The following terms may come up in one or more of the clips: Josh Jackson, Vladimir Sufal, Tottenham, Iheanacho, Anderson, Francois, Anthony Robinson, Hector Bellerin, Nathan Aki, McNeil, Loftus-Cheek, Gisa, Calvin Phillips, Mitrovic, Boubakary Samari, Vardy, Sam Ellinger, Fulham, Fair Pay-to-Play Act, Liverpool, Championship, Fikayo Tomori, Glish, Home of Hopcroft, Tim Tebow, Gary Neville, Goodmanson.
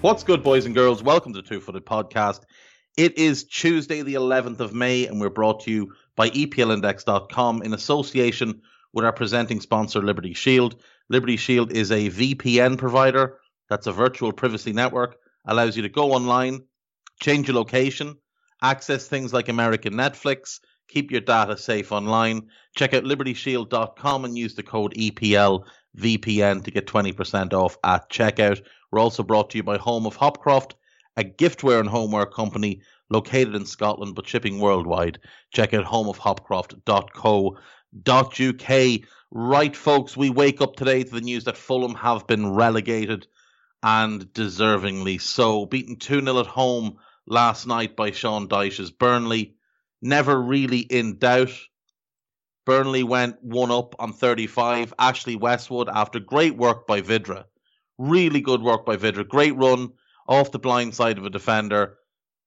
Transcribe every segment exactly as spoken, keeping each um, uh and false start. What's good, boys and girls? Welcome to the Two-Footed Podcast. It is Tuesday, the eleventh of May, and we're brought to you by E P L index dot com in association with our presenting sponsor, Liberty Shield. Liberty Shield is a V P N provider. That's a virtual privacy network. Allows you to go online, change your location, access things like American Netflix, keep your data safe online. Check out liberty shield dot com and use the code E P L V P N to get twenty percent off at checkout. We're also brought to you by Home of Hopcroft, a giftware and homeware company located in Scotland but shipping worldwide. Check out home of hopcroft dot co dot u k. Right, folks, we wake up today to the news that Fulham have been relegated, and deservingly so. Beaten two nil at home last night by Sean Dyche's Burnley. Never really in doubt. Burnley went one up on thirty-five. Ashley Westwood, after great work by Vidra. Really good work by Vidra. Great run off the blind side of a defender.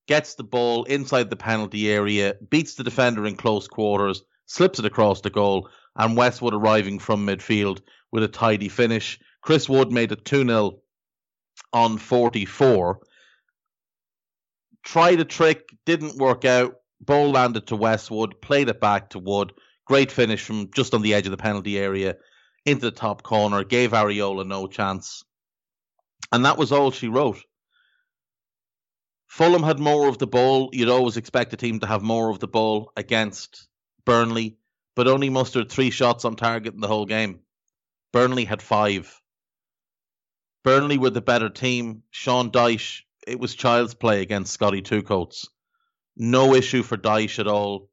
Gets the ball inside the penalty area. Beats the defender in close quarters. Slips it across the goal. And Westwood arriving from midfield with a tidy finish. Chris Wood made it two nil on forty-four. Tried a trick. Didn't work out. Ball landed to Westwood. Played it back to Wood. Great finish from just on the edge of the penalty area. Into the top corner. Gave Areola no chance. And that was all she wrote. Fulham had more of the ball. You'd always expect a team to have more of the ball against Burnley, but only mustered three shots on target in the whole game. Burnley had five. Burnley were the better team. Sean Dyche, it was child's play against Scotty Two Coats. No issue for Dyche at all.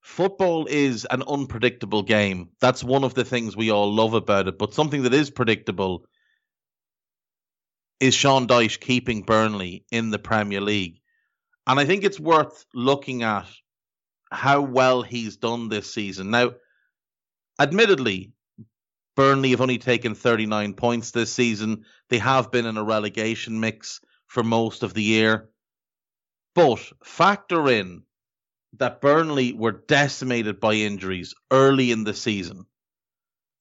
Football is an unpredictable game. That's one of the things we all love about it, but something that is predictable is Sean Dyche keeping Burnley in the Premier League. And I think it's worth looking at how well he's done this season. Now, admittedly, Burnley have only taken thirty-nine points this season. They have been in a relegation mix for most of the year. But factor in that Burnley were decimated by injuries early in the season.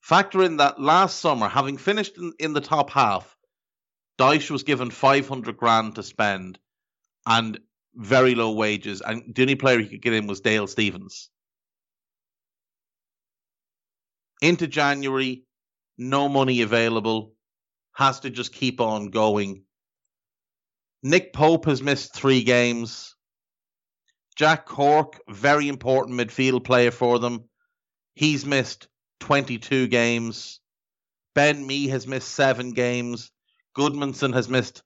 Factor in that last summer, having finished in, in the top half, Dyche was given five hundred grand to spend and very low wages. And the only player he could get in was Dale Stevens. Into January, no money available. Has to just keep on going. Nick Pope has missed three games. Jack Cork, very important midfield player for them. He's missed twenty-two games. Ben Mee has missed seven games. Goodmanson has missed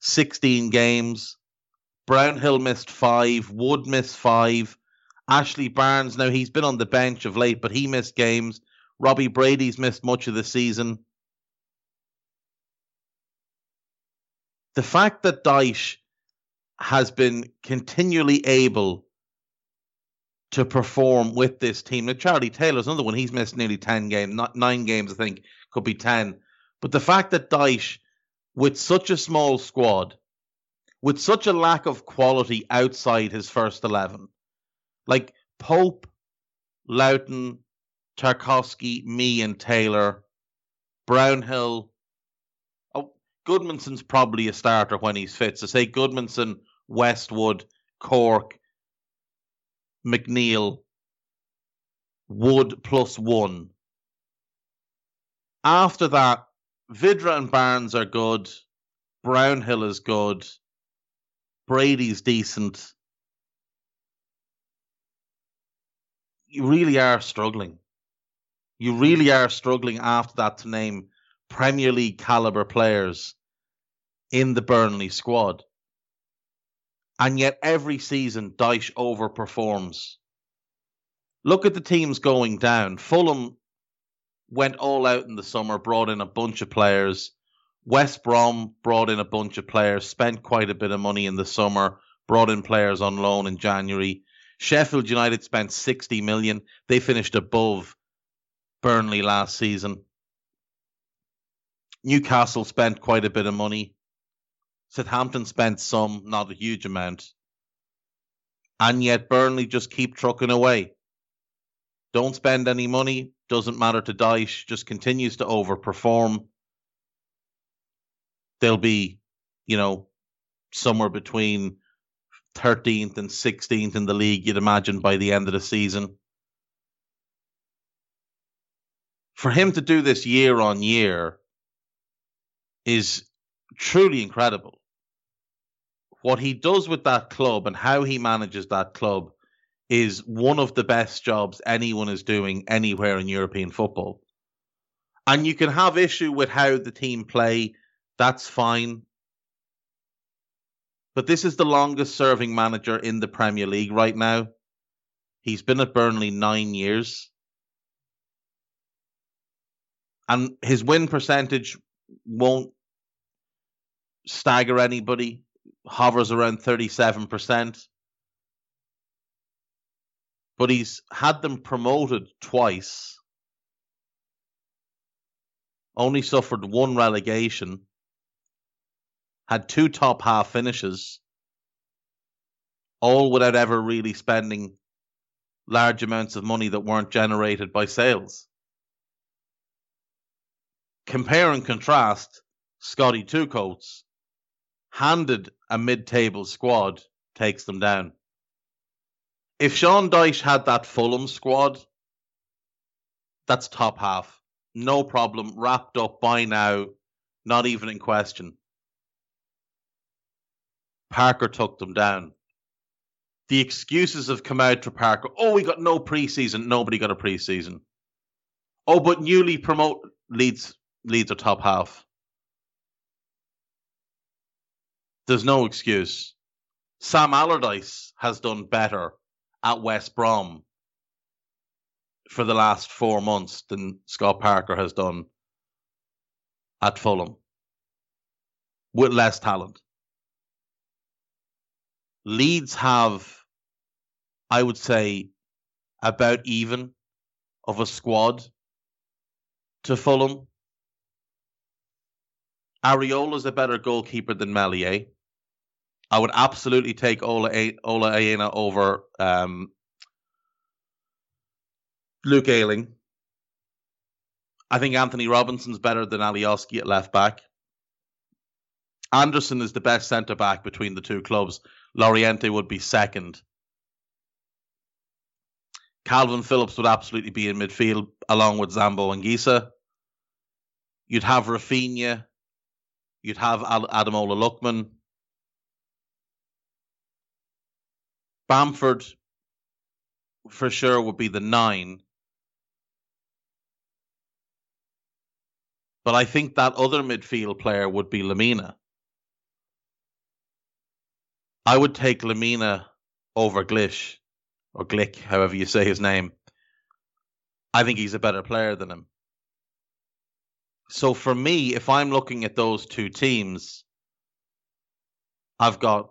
sixteen games. Brownhill missed five. Wood missed five. Ashley Barnes, now he's been on the bench of late, but he missed games. Robbie Brady's missed much of the season. The fact that Dyche has been continually able to perform with this team. Now, Charlie Taylor's another one. He's missed nearly ten games, not nine games, I think, could be ten. But the fact that Dyche, with such a small squad, with such a lack of quality outside his first eleven, like Pope, Loughton, Tarkowski, Mee and Taylor, Brownhill, oh, Goodmanson's probably a starter when he's fit, so say Goodmanson, Westwood, Cork, McNeil, Wood plus one. After that, Vidra and Barnes are good. Brownhill is good. Brady's decent. You really are struggling. You really are struggling after that to name Premier League caliber players in the Burnley squad. And yet every season, Dyche overperforms. Look at the teams going down. Fulham went all out in the summer, brought in a bunch of players. West Brom brought in a bunch of players, spent quite a bit of money in the summer, brought in players on loan in January. Sheffield United spent sixty million dollars. They finished above Burnley last season. Newcastle spent quite a bit of money. Southampton spent some, not a huge amount. And yet Burnley just keep trucking away. Don't spend any money. Doesn't matter to Dyche. Just continues to overperform. They'll be, you know, somewhere between thirteenth and sixteenth in the league, you'd imagine, by the end of the season. For him to do this year on year is truly incredible. What he does with that club and how he manages that club is one of the best jobs anyone is doing anywhere in European football. And you can have issue with how the team play. That's fine. But this is the longest serving manager in the Premier League right now. He's been at Burnley nine years. And his win percentage won't stagger anybody. Hovers around thirty-seven percent. But he's had them promoted twice. Only suffered one relegation. Had two top half finishes. All without ever really spending large amounts of money that weren't generated by sales. Compare and contrast, Scotty Two Coats, handed a mid-table squad, takes them down. If Sean Dyche had that Fulham squad, that's top half. No problem, wrapped up by now, not even in question. Parker took them down. The excuses have come out for Parker. Oh, we got no preseason. Nobody got a preseason. Oh, but newly promoted Leeds, Leeds are top half. There's no excuse. Sam Allardyce has done better at West Brom for the last four months than Scott Parker has done at Fulham with less talent. Leeds have, I would say, about even of a squad to Fulham. Areola's a better goalkeeper than Melier. I would absolutely take Ola Aina over um, Luke Ayling. I think Anthony Robinson's better than Alioski at left back. Anderson is the best centre-back between the two clubs. Loriente would be second. Calvin Phillips would absolutely be in midfield, along with Zambo and Gisa. You'd have Rafinha. You'd have Ademola Lookman. Bamford, for sure, would be the nine. But I think that other midfield player would be Lamina. I would take Lamina over Glish, or Glick, however you say his name. I think he's a better player than him. So for me, if I'm looking at those two teams, I've got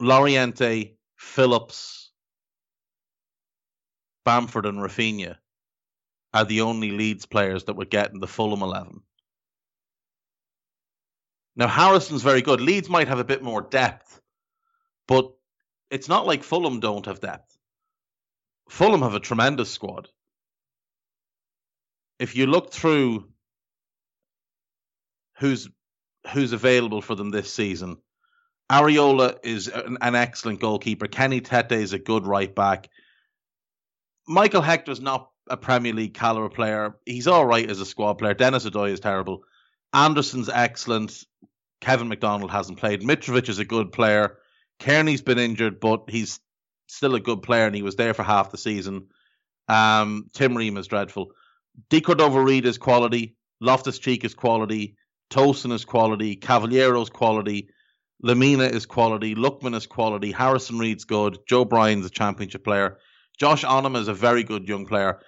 Loriente, Phillips, Bamford and Rafinha are the only Leeds players that would get in the Fulham eleven. Now, Harrison's very good. Leeds might have a bit more depth, but it's not like Fulham don't have depth. Fulham have a tremendous squad. If you look through who's who's available for them this season, Areola is an, an excellent goalkeeper. Kenny Tete is a good right back. Michael Hector's not a Premier League caliber player. He's all right as a squad player. Dennis Odoi is terrible. Anderson's excellent. Kevin McDonald hasn't played. Mitrovic is a good player. Kearney's been injured, but he's still a good player, and he was there for half the season. Um, Tim Ream is dreadful. De Cordova-Reed is quality. Loftus-Cheek is quality. Tosin is quality. Cavaliero's quality. Lamina is quality. Lookman is quality. Harrison Reed's good. Joe Bryan's a championship player. Josh Onum is a very good young player.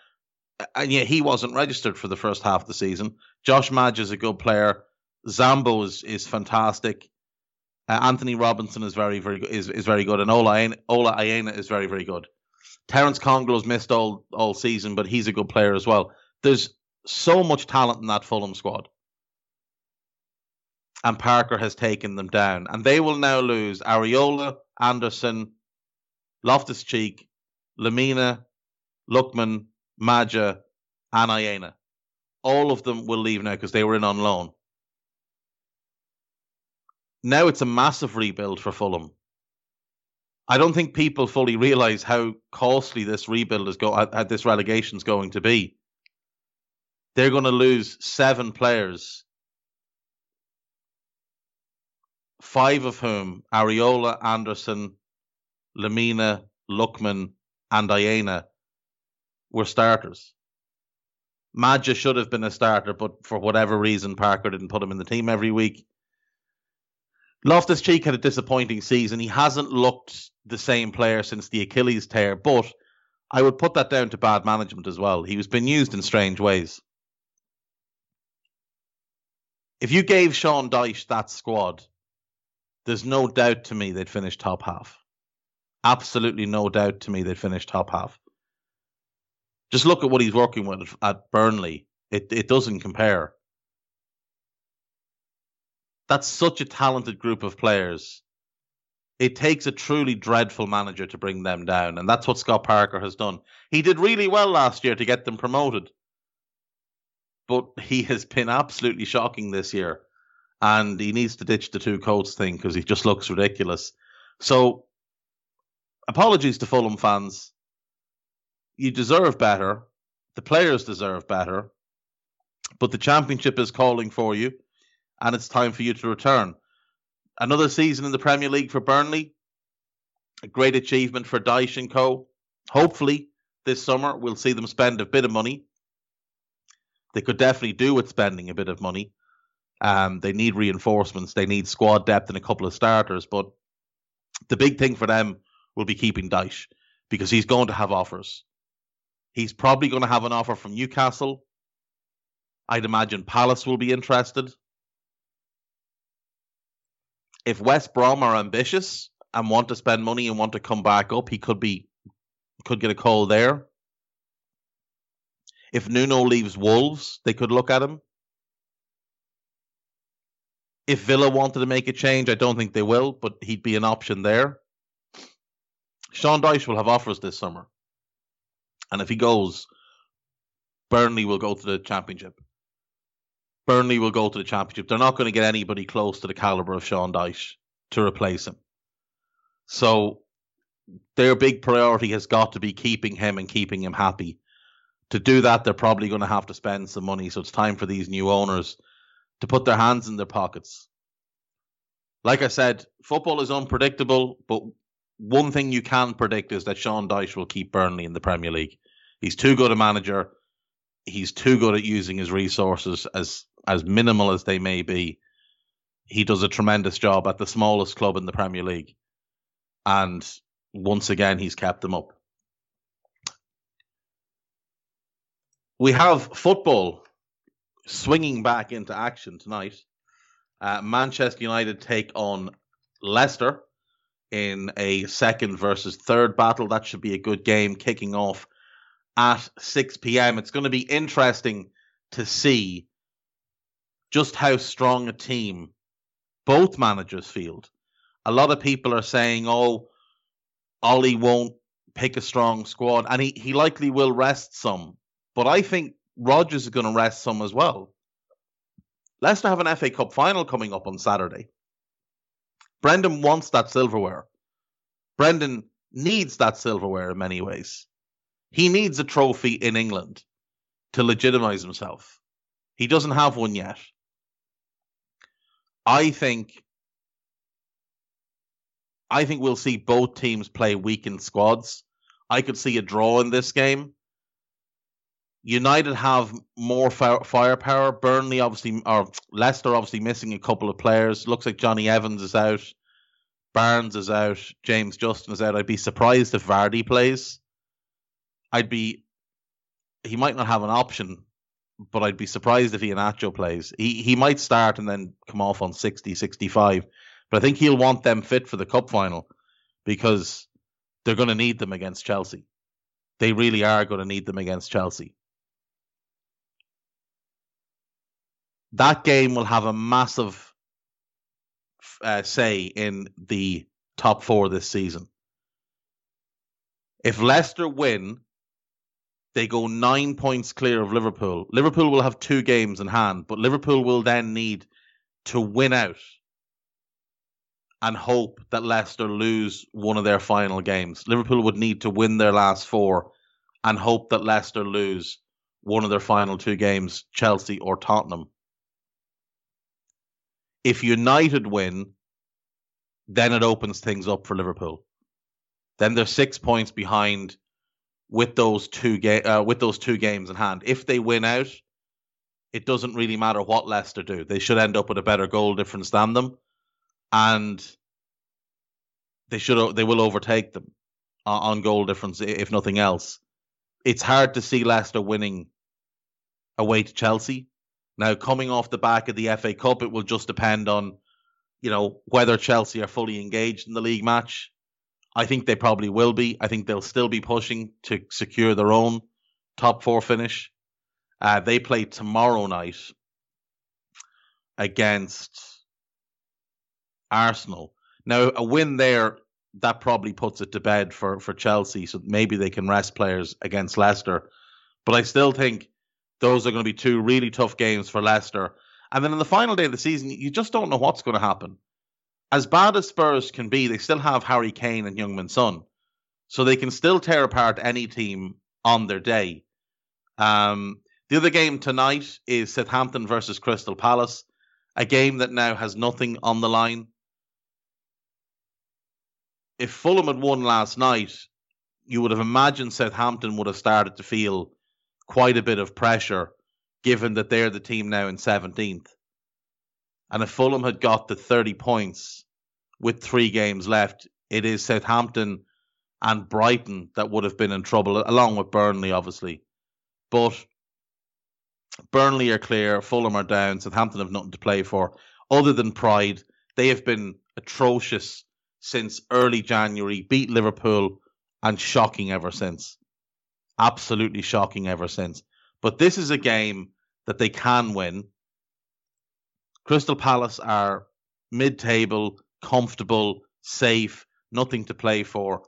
And yet he wasn't registered for the first half of the season. Josh Madge is a good player. Zambo is, is fantastic. Uh, Anthony Robinson is very, very good. Is, is very good. And Ola Aina, Ola Aina is very, very good. Terence Congo's missed all, all season, but he's a good player as well. There's so much talent in that Fulham squad. And Parker has taken them down. And they will now lose Areola, Anderson, Loftus-Cheek, Lamina, Lookman, Maja, and Aina. All of them will leave now because they were in on loan. Now it's a massive rebuild for Fulham. I don't think people fully realise how costly this rebuild is going, this relegation is going to be. They're going to lose seven players, five of whom Areola, Anderson, Lamina, Lookman, and Aina were starters. Madja should have been a starter, but for whatever reason, Parker didn't put him in the team every week. Loftus-Cheek had a disappointing season. He hasn't looked the same player since the Achilles tear, but I would put that down to bad management as well. He was being used in strange ways. If you gave Sean Dyche that squad, there's no doubt to me they'd finish top half. Absolutely no doubt to me they'd finish top half. Just look at what he's working with at Burnley. It it doesn't compare. That's such a talented group of players. It takes a truly dreadful manager to bring them down, and that's what Scott Parker has done. He did really well last year to get them promoted, but he has been absolutely shocking this year, and he needs to ditch the two coats thing because he just looks ridiculous. So, apologies to Fulham fans. You deserve better. The players deserve better, but the Championship is calling for you. And it's time for you to return. Another season in the Premier League for Burnley. A great achievement for Dyche and co. Hopefully, this summer, we'll see them spend a bit of money. They could definitely do with spending a bit of money. Um, they need reinforcements. They need squad depth and a couple of starters. But the big thing for them will be keeping Dyche, because he's going to have offers. He's probably going to have an offer from Newcastle. I'd imagine Palace will be interested. If West Brom are ambitious and want to spend money and want to come back up, he could be could get a call there. If Nuno leaves Wolves, they could look at him. If Villa wanted to make a change, I don't think they will, but he'd be an option there. Sean Dyche will have offers this summer. And if he goes, Burnley will go to the Championship. Burnley will go to the Championship. They're not going to get anybody close to the calibre of Sean Dyche to replace him. So their big priority has got to be keeping him and keeping him happy. To do that, they're probably going to have to spend some money. So it's time for these new owners to put their hands in their pockets. Like I said, football is unpredictable, but one thing you can predict is that Sean Dyche will keep Burnley in the Premier League. He's too good a manager. He's too good at using his resources, as as minimal as they may be. He does a tremendous job at the smallest club in the Premier League. And once again, he's kept them up. We have football swinging back into action tonight. Uh, Manchester United take on Leicester in a second versus third battle. That should be a good game, kicking off at six p.m. It's going to be interesting to see just how strong a team both managers field. A lot of people are saying, oh, Ollie won't pick a strong squad, and he, he likely will rest some. But I think Rodgers is going to rest some as well. Leicester have an F A Cup final coming up on Saturday. Brendan wants that silverware. Brendan needs that silverware in many ways. He needs a trophy in England to legitimise himself. He doesn't have one yet. I think I think we'll see both teams play weakened squads. I could see a draw in this game. United have more firepower. Burnley obviously, or Leicester obviously missing a couple of players. Looks like Johnny Evans is out. Barnes is out, James Justin is out. I'd be surprised if Vardy plays. I'd be, he might not have an option, but I'd be surprised if Iheanacho plays. He he might start and then come off on sixty, sixty-five. But I think he'll want them fit for the cup final because they're going to need them against Chelsea. They really are going to need them against Chelsea. That game will have a massive uh, say in the top four this season. If Leicester win, they go nine points clear of Liverpool. Liverpool will have two games in hand, but Liverpool will then need to win out and hope that Leicester lose one of their final games. Liverpool would need to win their last four and hope that Leicester lose one of their final two games, Chelsea or Tottenham. If United win, then it opens things up for Liverpool. Then they're six points behind with those two ga- uh, with those two games in hand. If they win out, it doesn't really matter what Leicester do. They should end up with a better goal difference than them, and they should they will overtake them on goal difference if nothing else. It's hard to see Leicester winning away to Chelsea. Now, coming off the back of the F A Cup, it will just depend on, you know, whether Chelsea are fully engaged in the league match. I think they probably will be. I think they'll still be pushing to secure their own top four finish. Uh, they play tomorrow night against Arsenal. Now, a win there, that probably puts it to bed for, for Chelsea, so maybe they can rest players against Leicester. But I still think those are going to be two really tough games for Leicester. And then on the final day of the season, you just don't know what's going to happen. As bad as Spurs can be, they still have Harry Kane and Heung-min Son. So they can still tear apart any team on their day. Um, the other game tonight is Southampton versus Crystal Palace, a game that now has nothing on the line. If Fulham had won last night, you would have imagined Southampton would have started to feel quite a bit of pressure, given that they're the team now in seventeenth. And if Fulham had got the thirty points with three games left, it is Southampton and Brighton that would have been in trouble, along with Burnley, obviously. But Burnley are clear, Fulham are down, Southampton have nothing to play for. Other than pride, they have been atrocious since early January, beat Liverpool, and shocking ever since. Absolutely shocking ever since. But this is a game that they can win. Crystal Palace are mid-table, comfortable, safe, nothing to play for.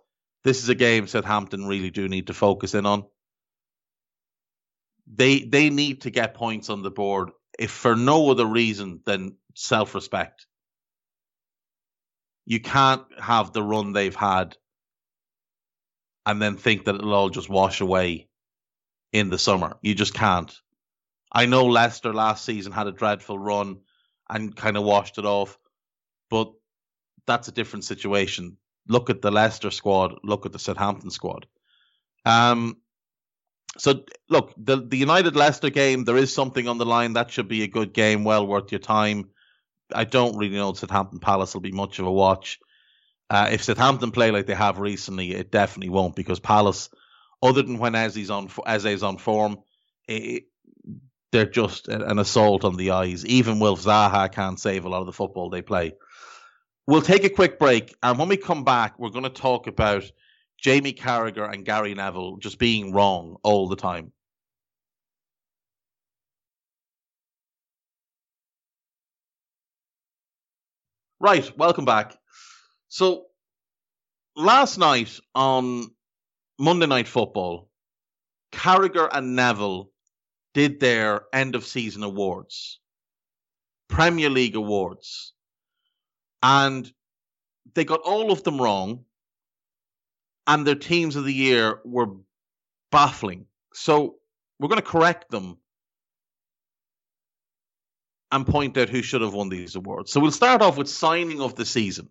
This is a game Southampton really do need to focus in on. They they need to get points on the board, if for no other reason than self-respect. You can't have the run they've had and then think that it'll all just wash away in the summer. You just can't. I know Leicester last season had a dreadful run and kind of washed it off, but that's a different situation. Look at the Leicester squad. Look at the Southampton squad. Um, so, look, the, the United-Leicester game, there is something on the line. That should be a good game, well worth your time. I don't really know if Southampton Palace will be much of a watch. Uh, if Southampton play like they have recently, it definitely won't, because Palace, other than when Eze's on, Eze's on form, it, they're just an assault on the eyes. Even Wilf Zaha can't save a lot of the football they play. We'll take a quick break, and when we come back, we're going to talk about Jamie Carragher and Gary Neville just being wrong all the time. Right, welcome back. So, last night on Monday Night Football, Carragher and Neville did their end-of-season awards, Premier League awards, and they got all of them wrong, and their teams of the year were baffling. So, we're going to correct them and point out who should have won these awards. So, we'll start off with signing of the season.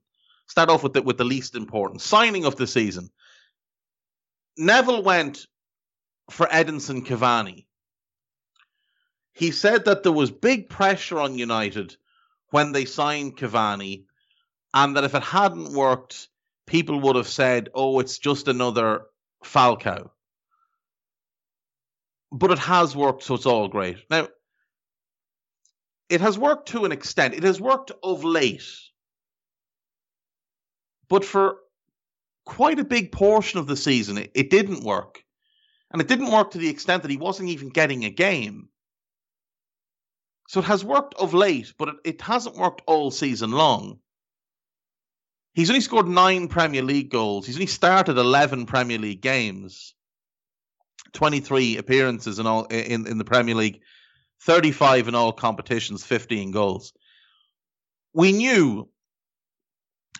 Start off with the, with the least important. Signing of the season. Neville went for Edinson Cavani. He said that there was big pressure on United when they signed Cavani and that if it hadn't worked, people would have said, oh, it's just another Falcao. But it has worked, so it's all great. Now, it has worked to an extent. It has worked of late. But for quite a big portion of the season, it, it didn't work. And it didn't work to the extent that he wasn't even getting a game. So it has worked of late, but it, it hasn't worked all season long. He's only scored nine Premier League goals. He's only started eleven Premier League games. twenty-three appearances in all in, in the Premier League. thirty-five in all competitions, fifteen goals. We knew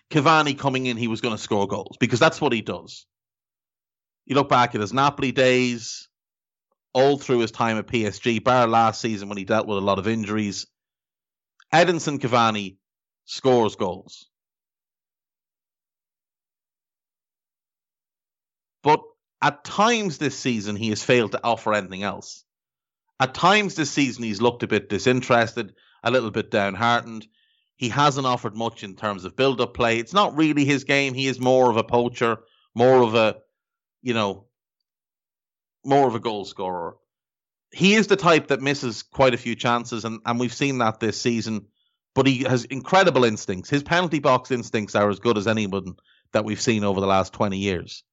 Cavani coming in, he was going to score goals because that's what he does. You look back at his Napoli days, all through his time at P S G, bar last season when he dealt with a lot of injuries. Edinson Cavani scores goals. But at times this season, he has failed to offer anything else. At times this season, he's looked a bit disinterested, a little bit downhearted. He hasn't offered much in terms of build-up play. It's not really his game. He is more of a poacher, more of a, you know, more of a goal scorer. He is the type that misses quite a few chances, and, and we've seen that this season. But he has incredible instincts. His penalty box instincts are as good as anyone that we've seen over the last twenty years.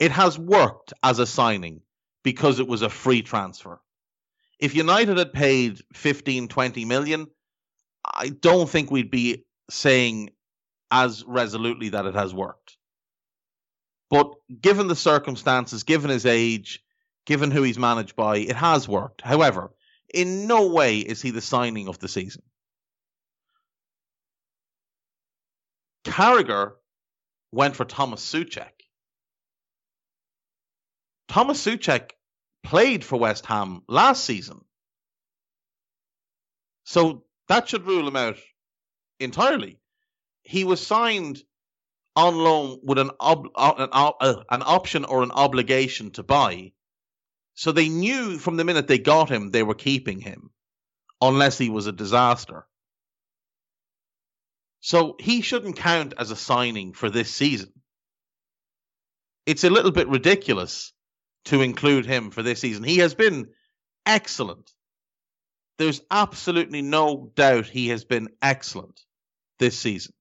It has worked as a signing because it was a free transfer. If United had paid fifteen, twenty million, I don't think we'd be saying as resolutely that it has worked. But given the circumstances, given his age, given who he's managed by, it has worked. However, in no way is he the signing of the season. Carragher went for Thomas Souček. Thomas Souček played for West Ham last season. So that should rule him out entirely. He was signed on loan with an, ob- an, op- an option or an obligation to buy. So they knew from the minute they got him, they were keeping him, unless he was a disaster. So he shouldn't count as a signing for this season. It's a little bit ridiculous to include him for this season. He has been excellent. There's absolutely no doubt he has been excellent this season.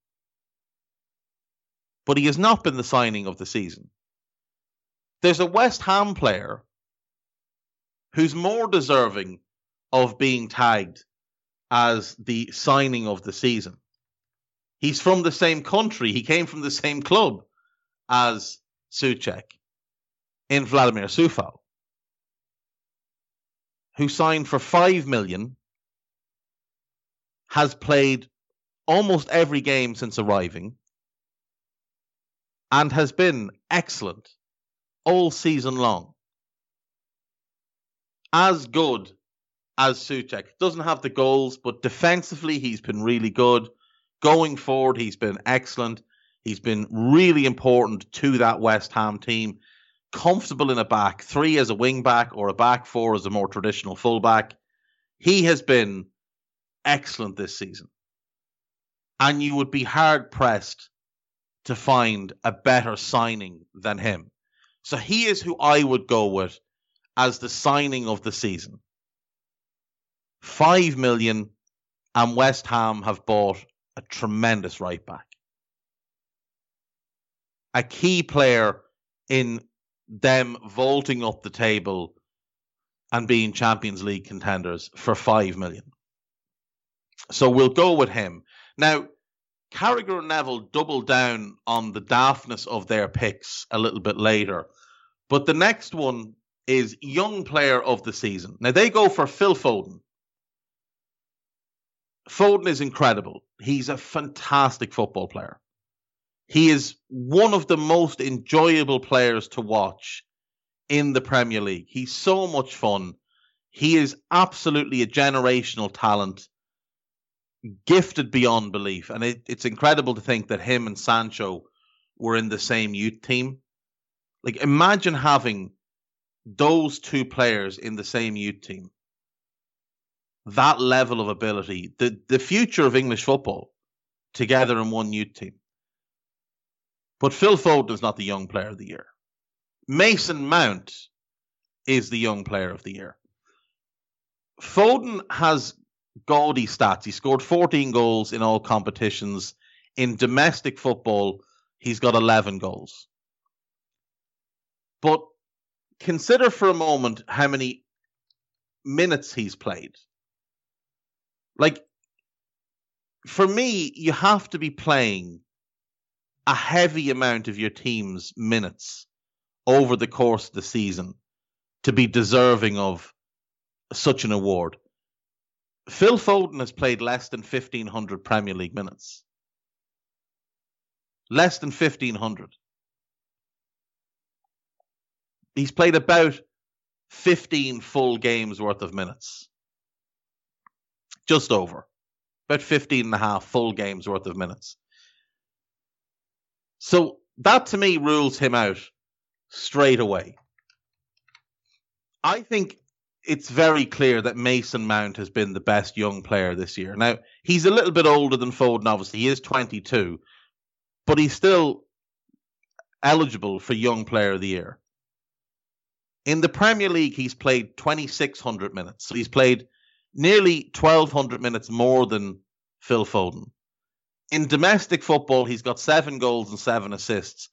But he has not been the signing of the season. There's a West Ham player who's more deserving of being tagged as the signing of the season. He's from the same country. He came from the same club as Souček in Vladimir Sufal, who signed for five million, has played almost every game since arriving, and has been excellent all season long. As good as Souček. Doesn't have the goals, but defensively he's been really good. Going forward, he's been excellent. He's been really important to that West Ham team. Comfortable in a back three as a wing back or a back four as a more traditional full back. He has been excellent this season. And you would be hard pressed to find a better signing than him. So he is who I would go with as the signing of the season. Five million, and West Ham have bought a tremendous right back. A key player in them vaulting up the table and being Champions League contenders for five million. So we'll go with him. Now, Carragher and Neville double down on the daftness of their picks a little bit later. But the next one is Young Player of the Season. Now, they go for Phil Foden. Foden is incredible. He's a fantastic football player. He is one of the most enjoyable players to watch in the Premier League. He's so much fun. He is absolutely a generational talent, gifted beyond belief. And it, it's incredible to think that him and Sancho were in the same youth team. Like, imagine having those two players in the same youth team. That level of ability. The, the future of English football together in one youth team. But Phil Foden is not the young player of the year. Mason Mount is the young player of the year. Foden has gaudy stats. He scored fourteen goals in all competitions. In domestic football, he's got eleven goals. But consider for a moment how many minutes he's played. Like, for me, you have to be playing a heavy amount of your team's minutes over the course of the season to be deserving of such an award. Phil Foden has played less than fifteen hundred Premier League minutes. Less than fifteen hundred. He's played about fifteen full games worth of minutes. Just over. About fifteen and a half full games worth of minutes. So that to me rules him out straight away. I think it's very clear that Mason Mount has been the best young player this year. Now, he's a little bit older than Foden, obviously. He is twenty-two, but he's still eligible for Young Player of the Year. In the Premier League, he's played twenty-six hundred minutes. So he's played nearly twelve hundred minutes more than Phil Foden. In domestic football, he's got seven goals and seven assists,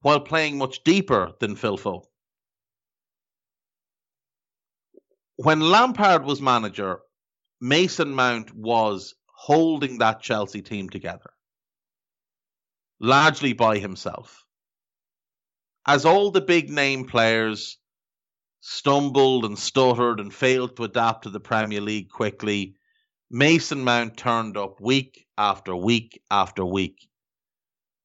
while playing much deeper than Phil Foden. When Lampard was manager, Mason Mount was holding that Chelsea team together, largely by himself. As all the big name players stumbled and stuttered and failed to adapt to the Premier League quickly, Mason Mount turned up week after week after week.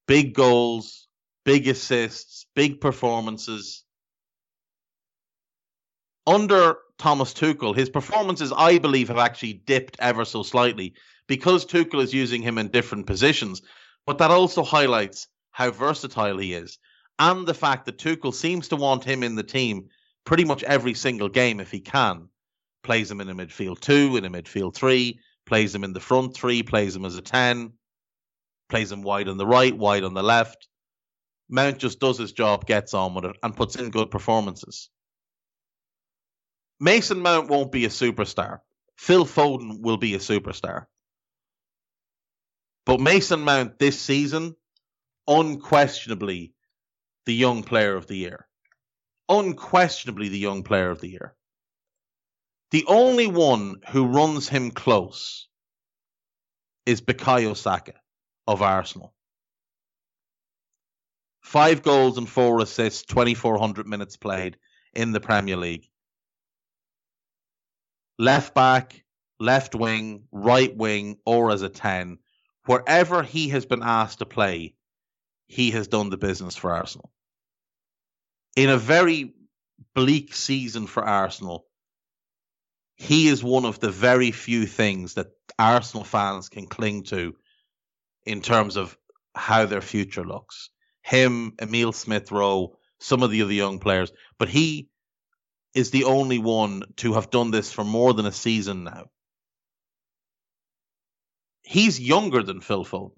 Big goals, big assists, big performances. Under Thomas Tuchel, his performances, I believe, have actually dipped ever so slightly because Tuchel is using him in different positions. But that also highlights how versatile he is and the fact that Tuchel seems to want him in the team pretty much every single game if he can. Plays him in a midfield two, in a midfield three, plays him in the front three, plays him as a ten, plays him wide on the right, wide on the left. Mount just does his job, gets on with it, and puts in good performances. Mason Mount won't be a superstar. Phil Foden will be a superstar. But Mason Mount this season, unquestionably the young player of the year. Unquestionably the young player of the year. The only one who runs him close is Bukayo Saka of Arsenal. Five goals and four assists, twenty-four hundred minutes played in the Premier League. Left back, left wing, right wing, or as a ten. Wherever he has been asked to play, he has done the business for Arsenal. In a very bleak season for Arsenal, he is one of the very few things that Arsenal fans can cling to in terms of how their future looks. Him, Emile Smith-Rowe, some of the other young players, but he is the only one to have done this for more than a season now. He's younger than Phil Foden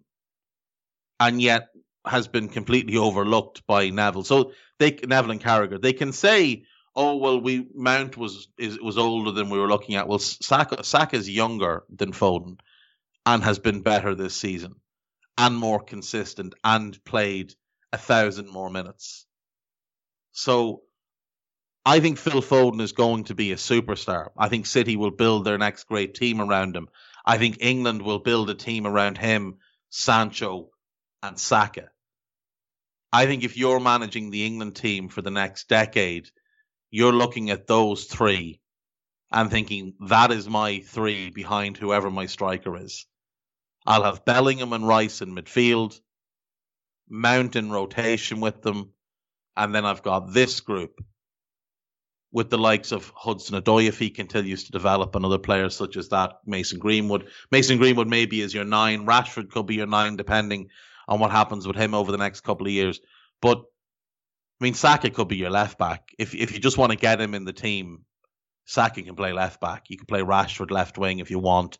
and yet has been completely overlooked by Neville. So they, Neville and Carragher, they can say, oh, well, we Mount was is, was older than we were looking at. Well, Saka, Saka's younger than Foden and has been better this season and more consistent and played a thousand more minutes. So I think Phil Foden is going to be a superstar. I think City will build their next great team around him. I think England will build a team around him, Sancho and Saka. I think if you're managing the England team for the next decade, you're looking at those three and thinking, that is my three behind whoever my striker is. I'll have Bellingham and Rice in midfield, Mount in rotation with them, and then I've got this group with the likes of Hudson-Odoi, if he continues to develop, and other players such as that, Mason Greenwood. Mason Greenwood maybe is your nine. Rashford could be your nine, depending on what happens with him over the next couple of years. But, I mean, Saka could be your left-back. If if you just want to get him in the team, Saka can play left-back. You can play Rashford left-wing if you want.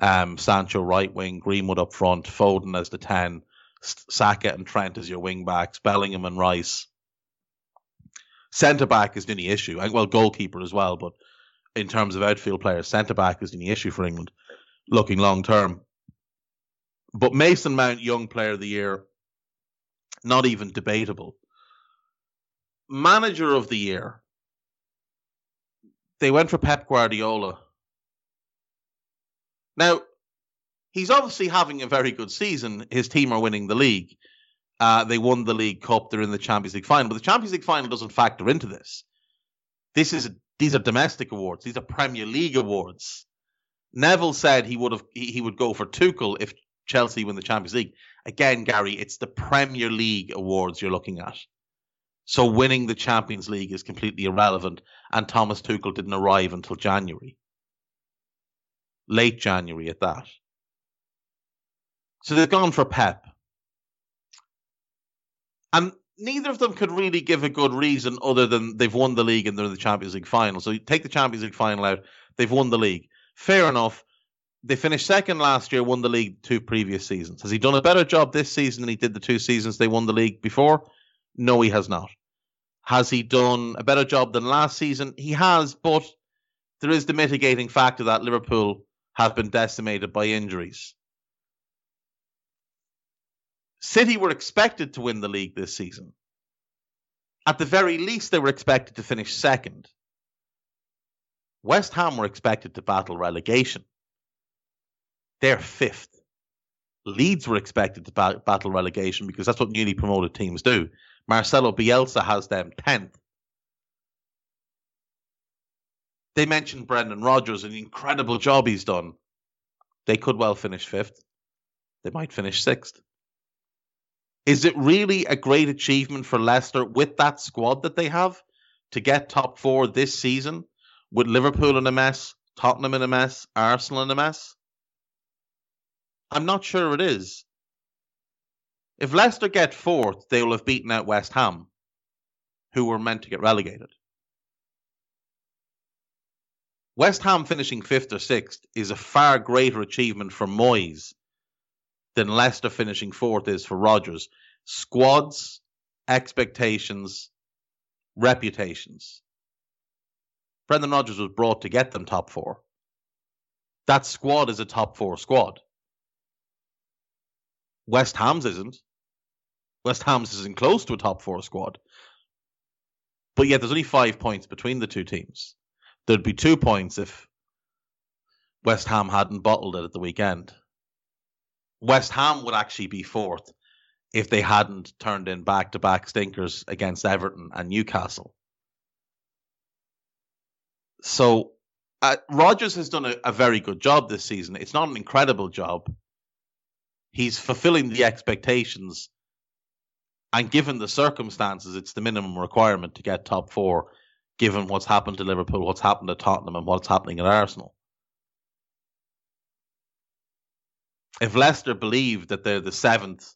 Um, Sancho right wing, Greenwood up front, Foden as the ten, Saka and Trent as your wing backs, Bellingham and Rice. Centre back is the issue. Well, goalkeeper as well, but in terms of outfield players, centre back is the issue for England, looking long term. But Mason Mount, Young Player of the Year, not even debatable. Manager of the Year, they went for Pep Guardiola. Now, he's obviously having a very good season. His team are winning the league. Uh, they won the League Cup. They're in the Champions League final. But the Champions League final doesn't factor into this. This is These are domestic awards. These are Premier League awards. Neville said he would have he, he would go for Tuchel if Chelsea win the Champions League. Again, Gary, it's the Premier League awards you're looking at. So winning the Champions League is completely irrelevant. And Thomas Tuchel didn't arrive until January. Late January at that. So they've gone for Pep. And neither of them could really give a good reason other than they've won the league and they're in the Champions League final. So you take the Champions League final out, they've won the league. Fair enough. They finished second last year, won the league two previous seasons. Has he done a better job this season than he did the two seasons they won the league before? No, he has not. Has he done a better job than last season? He has, but there is the mitigating factor that Liverpool have been decimated by injuries. City were expected to win the league this season. At the very least, they were expected to finish second. West Ham were expected to battle relegation. They're fifth. Leeds were expected to bat- battle relegation because that's what newly promoted teams do. Marcelo Bielsa has them tenth. They mentioned Brendan Rodgers and the incredible job he's done. They could well finish fifth. They might finish sixth. Is it really a great achievement for Leicester with that squad that they have to get top four this season with Liverpool in a mess, Tottenham in a mess, Arsenal in a mess? I'm not sure it is. If Leicester get fourth, they will have beaten out West Ham, who were meant to get relegated. West Ham finishing fifth or sixth is a far greater achievement for Moyes than Leicester finishing fourth is for Rodgers. Squads, expectations, reputations. Brendan Rodgers was brought to get them top four. That squad is a top four squad. West Ham's isn't. West Ham's isn't close to a top four squad. But yet there's only five points between the two teams. There'd be two points if West Ham hadn't bottled it at the weekend. West Ham would actually be fourth if they hadn't turned in back-to-back stinkers against Everton and Newcastle. So uh, Rodgers has done a, a very good job this season. It's not an incredible job. He's fulfilling the expectations, and given the circumstances, it's the minimum requirement to get top four, given what's happened to Liverpool, what's happened to Tottenham, and what's happening at Arsenal. If Leicester believe that they're the seventh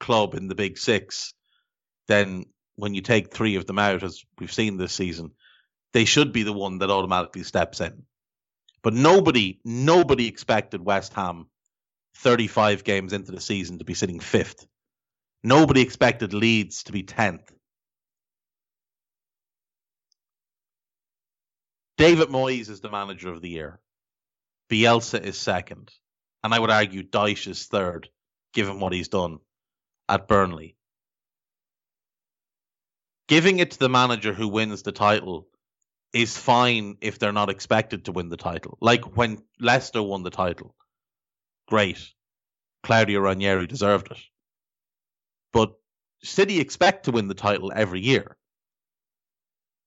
club in the big six, then when you take three of them out, as we've seen this season, they should be the one that automatically steps in. But nobody, nobody expected West Ham thirty-five games into the season to be sitting fifth. Nobody expected Leeds to be tenth. David Moyes is the manager of the year. Bielsa is second. And I would argue Dyche is third, given what he's done at Burnley. Giving it to the manager who wins the title is fine if they're not expected to win the title. Like when Leicester won the title. Great. Claudio Ranieri deserved it. But City expect to win the title every year.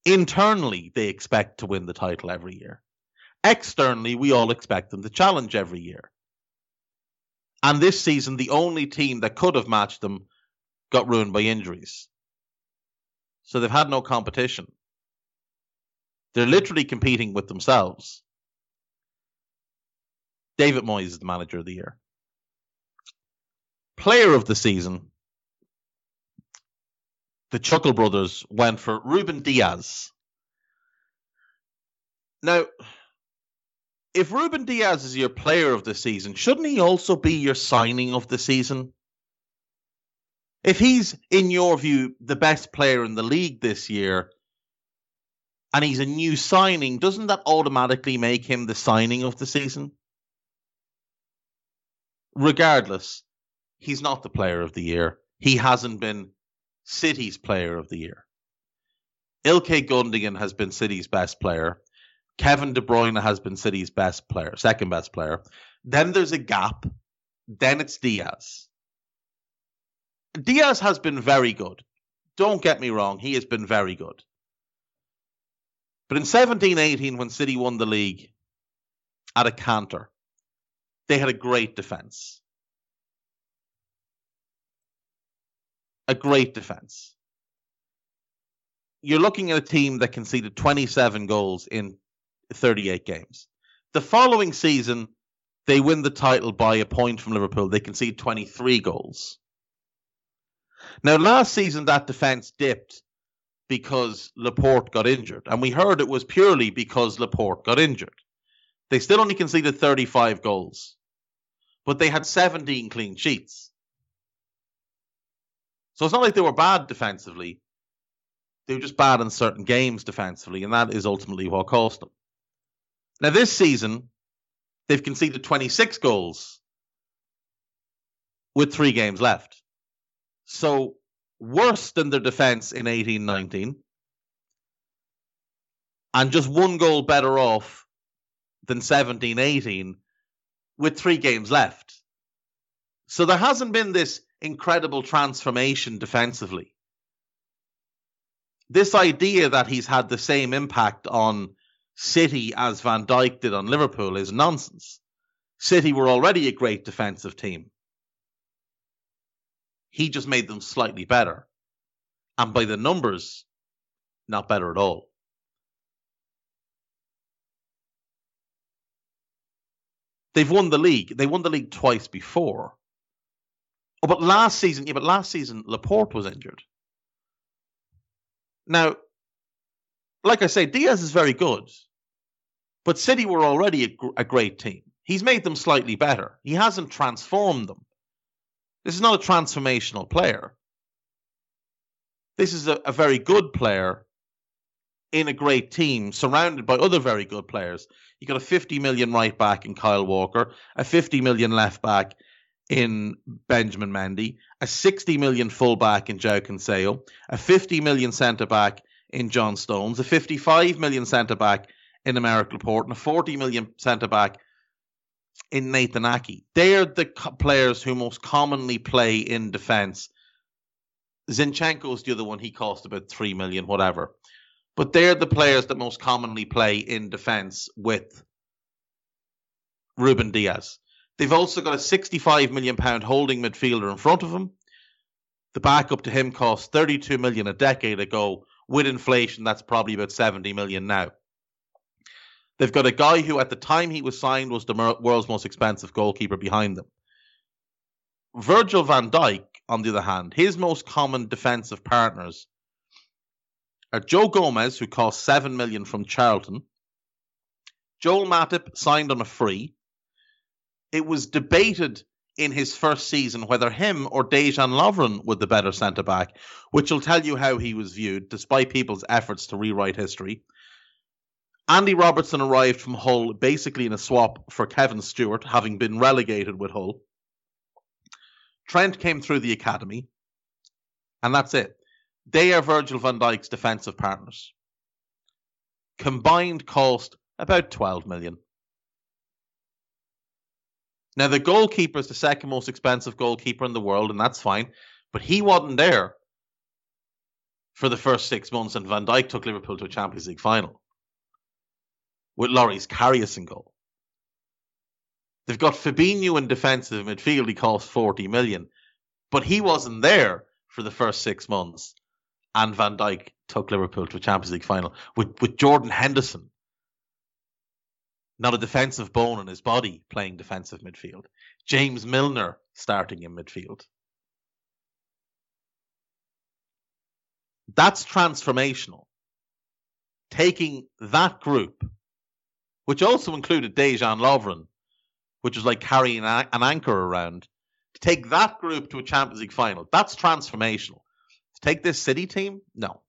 Internally, they expect to win the title every year. Externally, we all expect them to challenge every year. And this season, the only team that could have matched them got ruined by injuries. So they've had no competition. They're literally competing with themselves. David Moyes is the manager of the year. Player of the season, the Chuckle Brothers went for Ruben Dias. Now, if Ruben Dias is your player of the season, shouldn't he also be your signing of the season? If he's, in your view, the best player in the league this year, and he's a new signing, doesn't that automatically make him the signing of the season? Regardless, he's not the player of the year. He hasn't been City's player of the year. Ilkay Gundogan has been City's best player. Kevin De Bruyne has been City's best player, second best player. Then there's a gap. Then it's Diaz. Diaz has been very good. Don't get me wrong, he has been very good. But in seventeen eighteen, when City won the league at a canter, they had a great defence. A great defence. You're looking at a team that conceded twenty-seven goals in thirty-eight games. The following season, they win the title by a point from Liverpool. They conceded twenty-three goals. Now, last season, that defence dipped because Laporte got injured. And we heard it was purely because Laporte got injured. They still only conceded thirty-five goals. But they had seventeen clean sheets. So it's not like they were bad defensively. They were just bad in certain games defensively. And that is ultimately what cost them. Now, this season, they've conceded twenty-six goals with three games left. So worse than their defence in eighteen nineteen, and just one goal better off than seventeen eighteen with three games left. So there hasn't been this incredible transformation defensively. This idea that he's had the same impact on City as Van Dijk did on Liverpool is nonsense. City were already a great defensive team. He just made them slightly better. And by the numbers, not better at all. They've won the league. They won the league twice before. Oh, but last season, yeah, but last season, Laporte was injured. Now, like I say, Diaz is very good. But City were already a, gr- a great team. He's made them slightly better. He hasn't transformed them. This is not a transformational player. This is a, a very good player in a great team, surrounded by other very good players. You got a fifty million right back in Kyle Walker, a fifty million left back in Benjamin Mendy, a sixty million full back in João Cancelo, a fifty million centre back in John Stones, a fifty-five million centre back in Aymeric Laporte, and a forty million centre back in Nathan Aki. They are the co- players who most commonly play in defence. Zinchenko's the other one. He cost about three million, whatever. But they're the players that most commonly play in defence with Ruben Dias. They've also got a sixty-five million pounds holding midfielder in front of him. The backup to him cost thirty-two million pounds a decade ago. With inflation, that's probably about seventy million pounds now. They've got a guy who, at the time he was signed, was the world's most expensive goalkeeper behind them. Virgil van Dijk, on the other hand, his most common defensive partners are Joe Gomez, who cost seven million pounds from Charlton. Joel Matip signed on a free. It was debated in his first season whether him or Dejan Lovren were the better centre-back, which will tell you how he was viewed, despite people's efforts to rewrite history. Andy Robertson arrived from Hull basically in a swap for Kevin Stewart, having been relegated with Hull. Trent came through the academy, and that's it. They are Virgil van Dijk's defensive partners. Combined cost about twelve million pounds. Now, the goalkeeper is the second most expensive goalkeeper in the world, and that's fine, but he wasn't there for the first six months, and Van Dijk took Liverpool to a Champions League final. With Loris Karius in goal. They've got Fabinho in defensive midfield. He cost forty million pounds. But he wasn't there for the first six months. And Van Dijk took Liverpool to a Champions League final. With, with Jordan Henderson. Not a defensive bone in his body playing defensive midfield. James Milner starting in midfield. That's transformational. Taking that group which also included Dejan Lovren, which was like carrying an anchor around, to take that group to a Champions League final. That's transformational. To take this City team? No.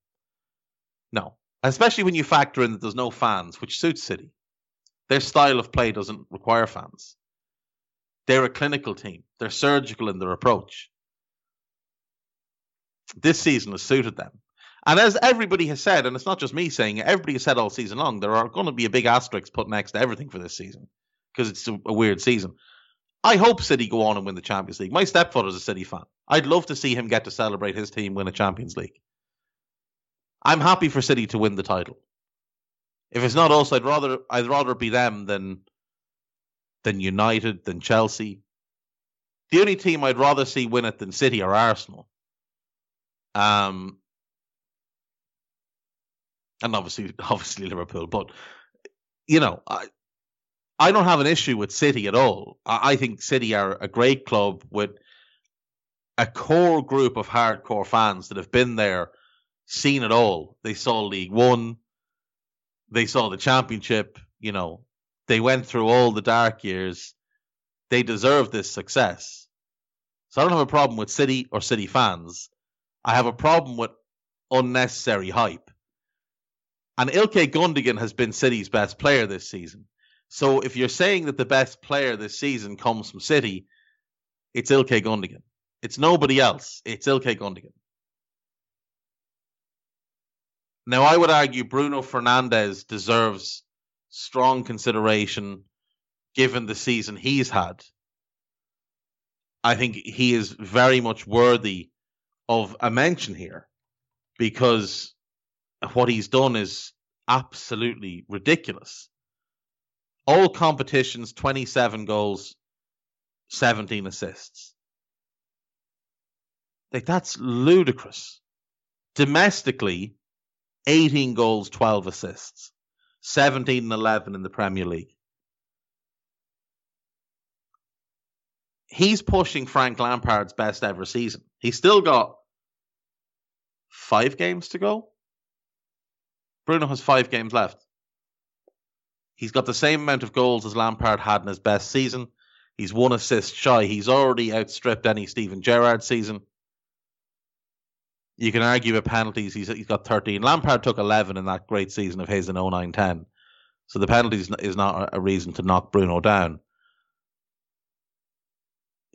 No. Especially when you factor in that there's no fans, which suits City. Their style of play doesn't require fans. They're a clinical team. They're surgical in their approach. This season has suited them. And as everybody has said, and it's not just me saying it, everybody has said all season long, there are going to be a big asterisk put next to everything for this season because it's a, a weird season. I hope City go on and win the Champions League. My stepfather is a City fan. I'd love to see him get to celebrate his team win a Champions League. I'm happy for City to win the title. If it's not us, I'd rather I'd rather be them than than United, than Chelsea. The only team I'd rather see win it than City or Arsenal. Um, and obviously, obviously Liverpool. But you know, I I don't have an issue with City at all. I, I think City are a great club with a core group of hardcore fans that have been there, seen it all. They saw League One. They saw the Championship. You know, they went through all the dark years. They deserve this success. So I don't have a problem with City or City fans. I have a problem with unnecessary hype. And Ilkay Gundogan has been City's best player this season. So if you're saying that the best player this season comes from City, it's Ilkay Gundogan. It's nobody else. It's Ilkay Gundogan. Now, I would argue Bruno Fernandes deserves strong consideration given the season he's had. I think he is very much worthy of a mention here because what he's done is absolutely ridiculous. All competitions, twenty-seven goals, seventeen assists. Like, that's ludicrous. Domestically, eighteen goals, twelve assists, seventeen and eleven in the Premier League. He's pushing Frank Lampard's best ever season. He's still got five games to go. Bruno has five games left. He's got the same amount of goals as Lampard had in his best season. He's one assist shy. He's already outstripped any Steven Gerrard season. You can argue with penalties. He's, he's got thirteen. Lampard took eleven in that great season of his in oh nine ten. So the penalties is not a reason to knock Bruno down.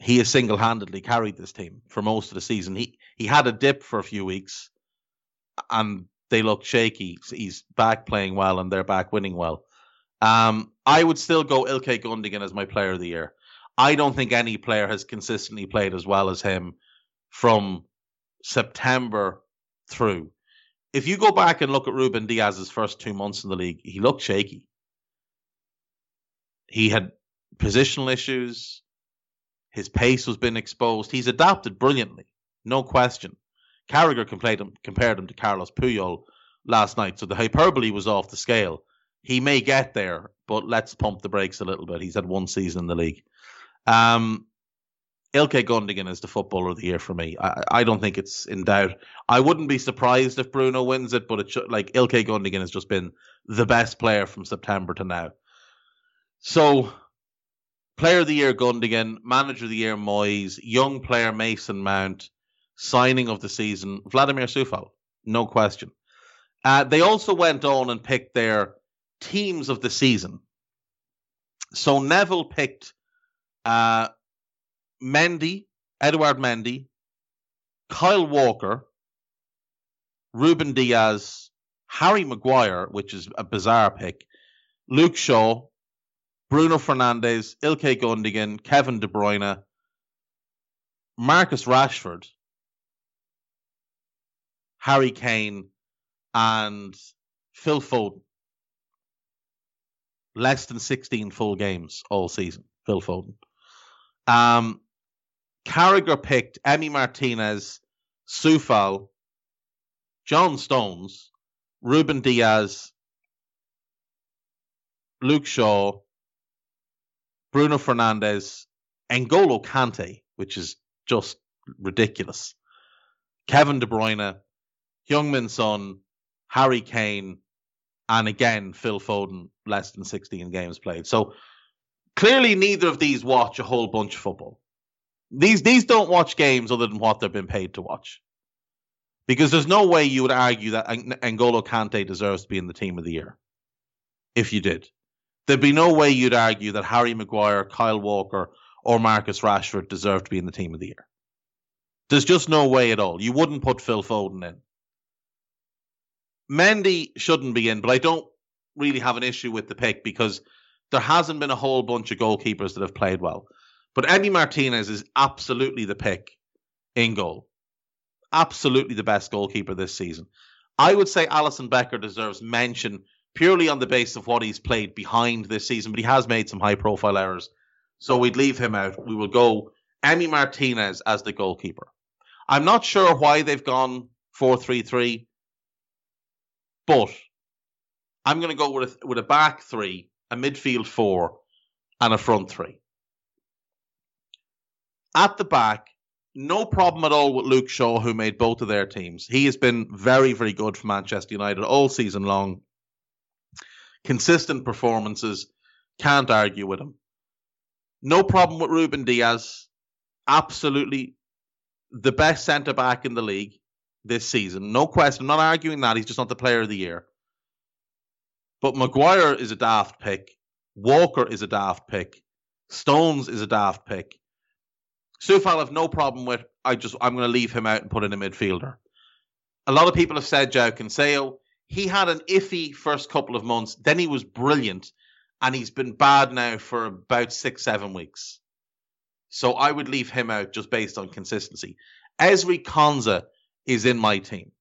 He has single-handedly carried this team for most of the season. He he had a dip for a few weeks, and they looked shaky. He's back playing well, and they're back winning well. Um, I would still go Ilkay Gundogan as my player of the year. I don't think any player has consistently played as well as him from September through. If you go back and look at Ruben Diaz's first two months in the league, he looked shaky. He had positional issues. His pace was being exposed. He's adapted brilliantly, no question. Carragher compared him, compared him to Carlos Puyol last night, so the hyperbole was off the scale. He may get there, but let's pump the brakes a little bit. He's had one season in the league. Um, Ilkay Gundogan is the footballer of the year for me. I, I don't think it's in doubt. I wouldn't be surprised if Bruno wins it, but it should, like Ilkay Gundogan has just been the best player from September to now. So, player of the year, Gundogan. Manager of the year, Moyes. Young player, Mason Mount. Signing of the season, Vladimir Sufal. No question. Uh, they also went on and picked their teams of the season. So Neville picked uh, Mendy, Eduard Mendy, Kyle Walker, Ruben Diaz, Harry Maguire, which is a bizarre pick, Luke Shaw, Bruno Fernandes, Ilkay Gundogan, Kevin De Bruyne, Marcus Rashford, Harry Kane, and Phil Foden. Less than sixteen full games all season, Phil Foden. Um, Carragher picked Emi Martinez, Sufal, John Stones, Ruben Diaz, Luke Shaw, Bruno Fernandes, N'Golo Kante, which is just ridiculous, Kevin De Bruyne, Heung-min Son, Harry Kane, And again, Phil Foden, less than sixteen games played. So clearly neither of these watch a whole bunch of football. These these don't watch games other than what they've been paid to watch. Because there's no way you would argue that N- N'Golo Kante deserves to be in the team of the year. If you did. There'd be no way you'd argue that Harry Maguire, Kyle Walker, or Marcus Rashford deserve to be in the team of the year. There's just no way at all. You wouldn't put Phil Foden in. Mendy shouldn't be in, but I don't really have an issue with the pick because there hasn't been a whole bunch of goalkeepers that have played well. But Eddie Martinez is absolutely the pick in goal. Absolutely the best goalkeeper this season. I would say Alisson Becker deserves mention purely on the basis of what he's played behind this season, but he has made some high-profile errors. So we'd leave him out. We will go Emi Martinez as the goalkeeper. I'm not sure why they've gone four three three, but I'm going to go with a, with a back three, a midfield four, and a front three. At the back, no problem at all with Luke Shaw, who made both of their teams. He has been very, very good for Manchester United all season long. Consistent performances. Can't argue with him. No problem with Ruben Dias. Absolutely the best centre-back in the league this season. No question. I'm not arguing that. He's just not the player of the year. But Maguire is a daft pick. Walker is a daft pick. Stones is a daft pick. Soufal have no problem with, I just, I'm going to leave him out and put in a midfielder. A lot of people have said João Cancelo. He had an iffy first couple of months. Then he was brilliant. And he's been bad now for about six, seven weeks. So I would leave him out just based on consistency. Ezri Konsa is in my team.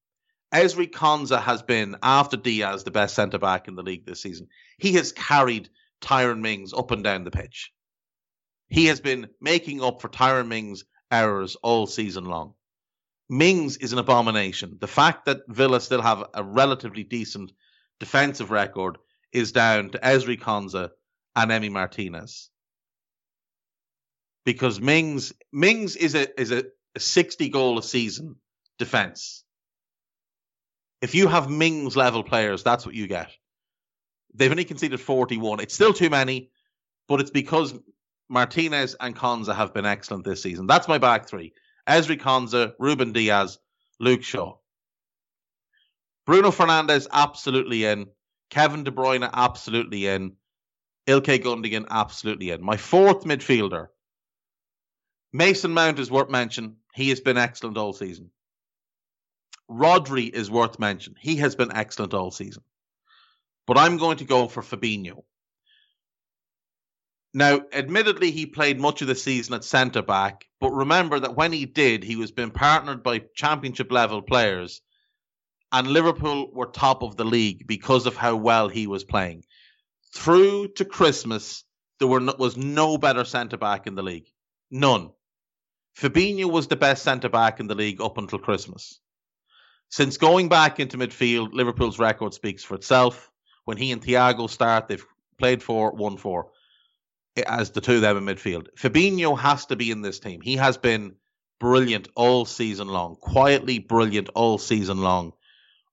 Ezri Konsa has been, after Diaz, the best centre-back in the league this season. He has carried Tyrone Mings up and down the pitch. He has been making up for Tyrone Mings' errors all season long. Mings is an abomination. The fact that Villa still have a relatively decent defensive record is down to Ezri Konsa and Emi Martinez. Because Mings Mings is a is a, a sixty goal a season defence. If you have Mings level players, that's what you get. They've only conceded forty-one. It's still too many, but it's because Martinez and Konsa have been excellent this season. That's my back three. Ezri Konsa, Ruben Dias, Luke Shaw. Bruno Fernandes, absolutely in. Kevin De Bruyne, absolutely in. Ilkay Gundogan, absolutely in. My fourth midfielder. Mason Mount is worth mention. He has been excellent all season. Rodri is worth mention. He has been excellent all season. But I'm going to go for Fabinho. Now, admittedly, he played much of the season at centre-back, but remember that when he did, he was being partnered by championship-level players, and Liverpool were top of the league because of how well he was playing. Through to Christmas, there were no, was no better centre-back in the league. None. Fabinho was the best centre-back in the league up until Christmas. Since going back into midfield, Liverpool's record speaks for itself. When he and Thiago start, they've played four, won four. As the two of them in midfield. Fabinho has to be in this team. He has been brilliant all season long. Quietly brilliant all season long.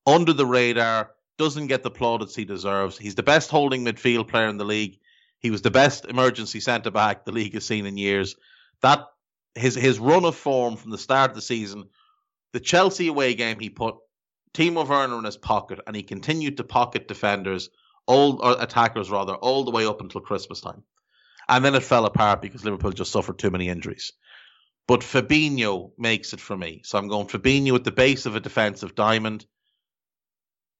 Under the radar. Doesn't get the plaudits he deserves. He's the best holding midfield player in the league. He was the best emergency centre-back the league has seen in years. That his his run of form from the start of the season. The Chelsea away game he put Timo Werner in his pocket. And he continued to pocket defenders. All, or attackers rather. All the way up until Christmas time. And then it fell apart because Liverpool just suffered too many injuries. But Fabinho makes it for me. So I'm going Fabinho at the base of a defensive diamond.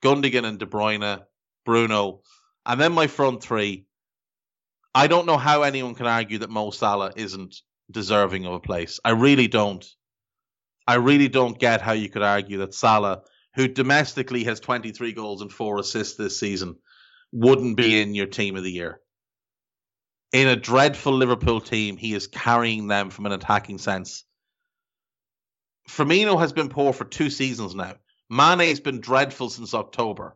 Gundogan and De Bruyne, Bruno. And then my front three. I don't know how anyone can argue that Mo Salah isn't deserving of a place. I really don't. I really don't get how you could argue that Salah, who domestically has twenty-three goals and four assists this season, wouldn't be in your team of the year. In a dreadful Liverpool team, he is carrying them from an attacking sense. Firmino has been poor for two seasons now. Mane's been dreadful since October.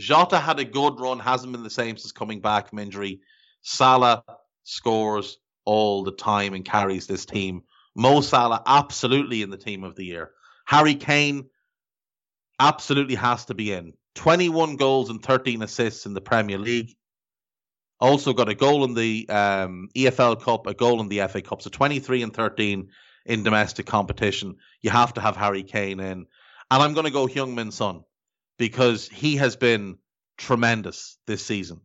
Jota had a good run, hasn't been the same since coming back from injury. Salah scores all the time and carries this team. Mo Salah, absolutely in the team of the year. Harry Kane, absolutely has to be in. twenty-one goals and thirteen assists in the Premier League. Also got a goal in the um, E F L Cup, a goal in the F A Cup. So twenty-three and thirteen in domestic competition. You have to have Harry Kane in. And I'm going to go Heung-Min Son because he has been tremendous this season.